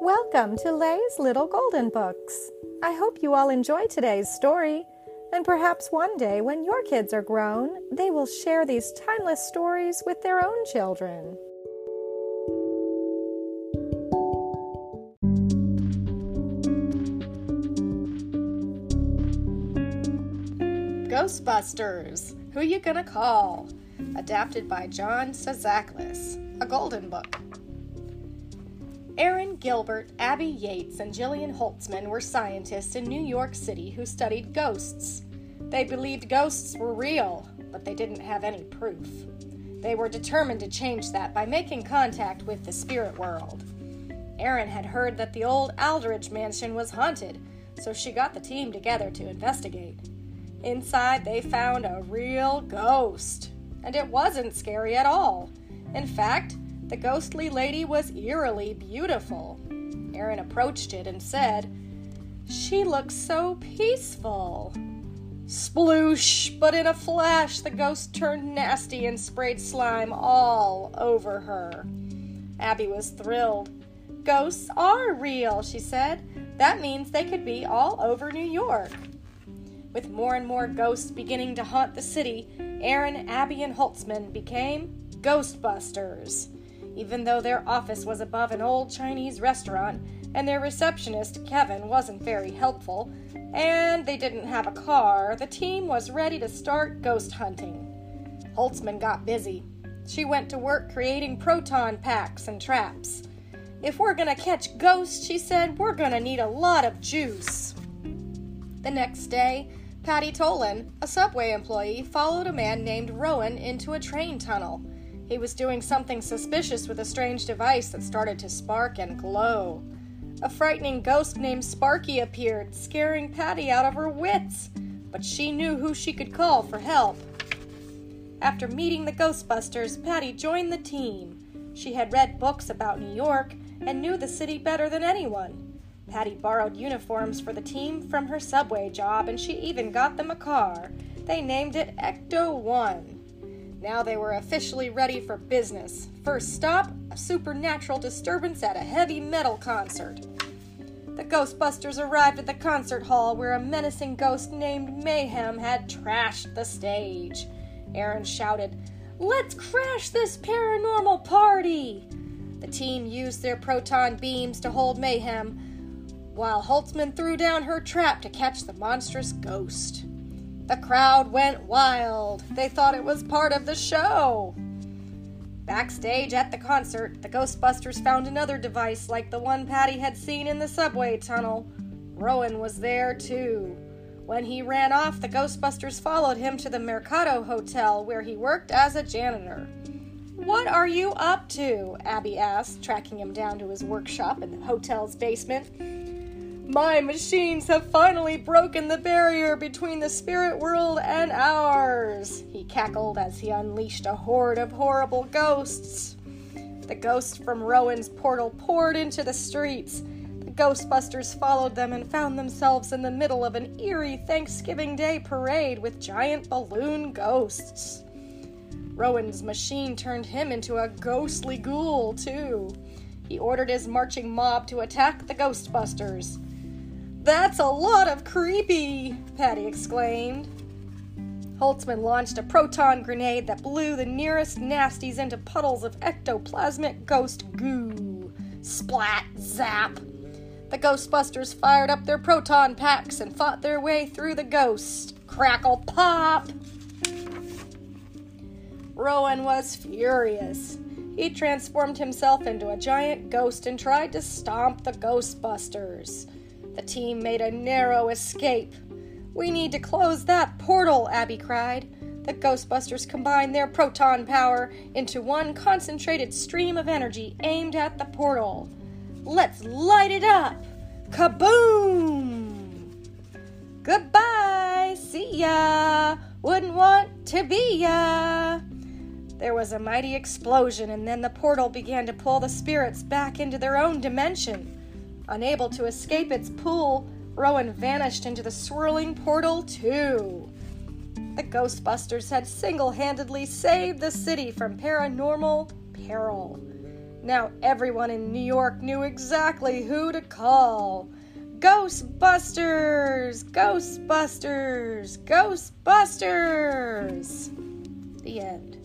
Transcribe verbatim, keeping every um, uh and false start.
Welcome to Lay's Little Golden Books. I hope you all enjoy today's story, and perhaps one day when your kids are grown, they will share these timeless stories with their own children. Ghostbusters, Who You Gonna Call? Adapted by John Sazaklis, a Golden Book. Erin Gilbert, Abby Yates, and Jillian Holtzman were scientists in New York City who studied ghosts. They believed ghosts were real, but they didn't have any proof. They were determined to change that by making contact with the spirit world. Erin had heard that the old Aldrich mansion was haunted, so she got the team together to investigate. Inside, they found a real ghost, and it wasn't scary at all. In fact, the ghostly lady was eerily beautiful. Erin approached it and said, "She looks so peaceful." Sploosh! But in a flash, the ghost turned nasty and sprayed slime all over her. Abby was thrilled. "Ghosts are real," she said. "That means they could be all over New York." With more and more ghosts beginning to haunt the city, Erin, Abby, and Holtzman became Ghostbusters. Even though their office was above an old Chinese restaurant, and their receptionist, Kevin, wasn't very helpful, and they didn't have a car, the team was ready to start ghost hunting. Holtzman got busy. She went to work creating proton packs and traps. "If we're gonna catch ghosts," she said, "we're gonna need a lot of juice." The next day, Patty Tolan, a subway employee, followed a man named Rowan into a train tunnel. He was doing something suspicious with a strange device that started to spark and glow. A frightening ghost named Sparky appeared, scaring Patty out of her wits, but she knew who she could call for help. After meeting the Ghostbusters, Patty joined the team. She had read books about New York and knew the city better than anyone. Patty borrowed uniforms for the team from her subway job, and she even got them a car. They named it Ecto one. Now they were officially ready for business. First stop, a supernatural disturbance at a heavy metal concert. The Ghostbusters arrived at the concert hall where a menacing ghost named Mayhem had trashed the stage. Erin shouted, "Let's crash this paranormal party!" The team used their proton beams to hold Mayhem, while Holtzman threw down her trap to catch the monstrous ghost. The crowd went wild. They thought it was part of the show. Backstage at the concert, the Ghostbusters found another device like the one Patty had seen in the subway tunnel. Rowan was there, too. When he ran off, the Ghostbusters followed him to the Mercado Hotel, where he worked as a janitor. "What are you up to?" Abby asked, tracking him down to his workshop in the hotel's basement. "My machines have finally broken the barrier between the spirit world and ours," he cackled as he unleashed a horde of horrible ghosts. The ghosts from Rowan's portal poured into the streets. The Ghostbusters followed them and found themselves in the middle of an eerie Thanksgiving Day parade with giant balloon ghosts. Rowan's machine turned him into a ghostly ghoul, too. He ordered his marching mob to attack the Ghostbusters. "That's a lot of creepy," Patty exclaimed. Holtzman launched a proton grenade that blew the nearest nasties into puddles of ectoplasmic ghost goo. Splat! Zap! The Ghostbusters fired up their proton packs and fought their way through the ghosts. Crackle! Pop! Rowan was furious. He transformed himself into a giant ghost and tried to stomp the Ghostbusters. The team made a narrow escape. "We need to close that portal," Abby cried. The Ghostbusters combined their proton power into one concentrated stream of energy aimed at the portal. "Let's light it up! Kaboom! Goodbye! See ya! Wouldn't want to be ya!" There was a mighty explosion, and then the portal began to pull the spirits back into their own dimension. Unable to escape its pull, Rowan vanished into the swirling portal, too. The Ghostbusters had single-handedly saved the city from paranormal peril. Now everyone in New York knew exactly who to call. Ghostbusters! Ghostbusters! Ghostbusters! The end.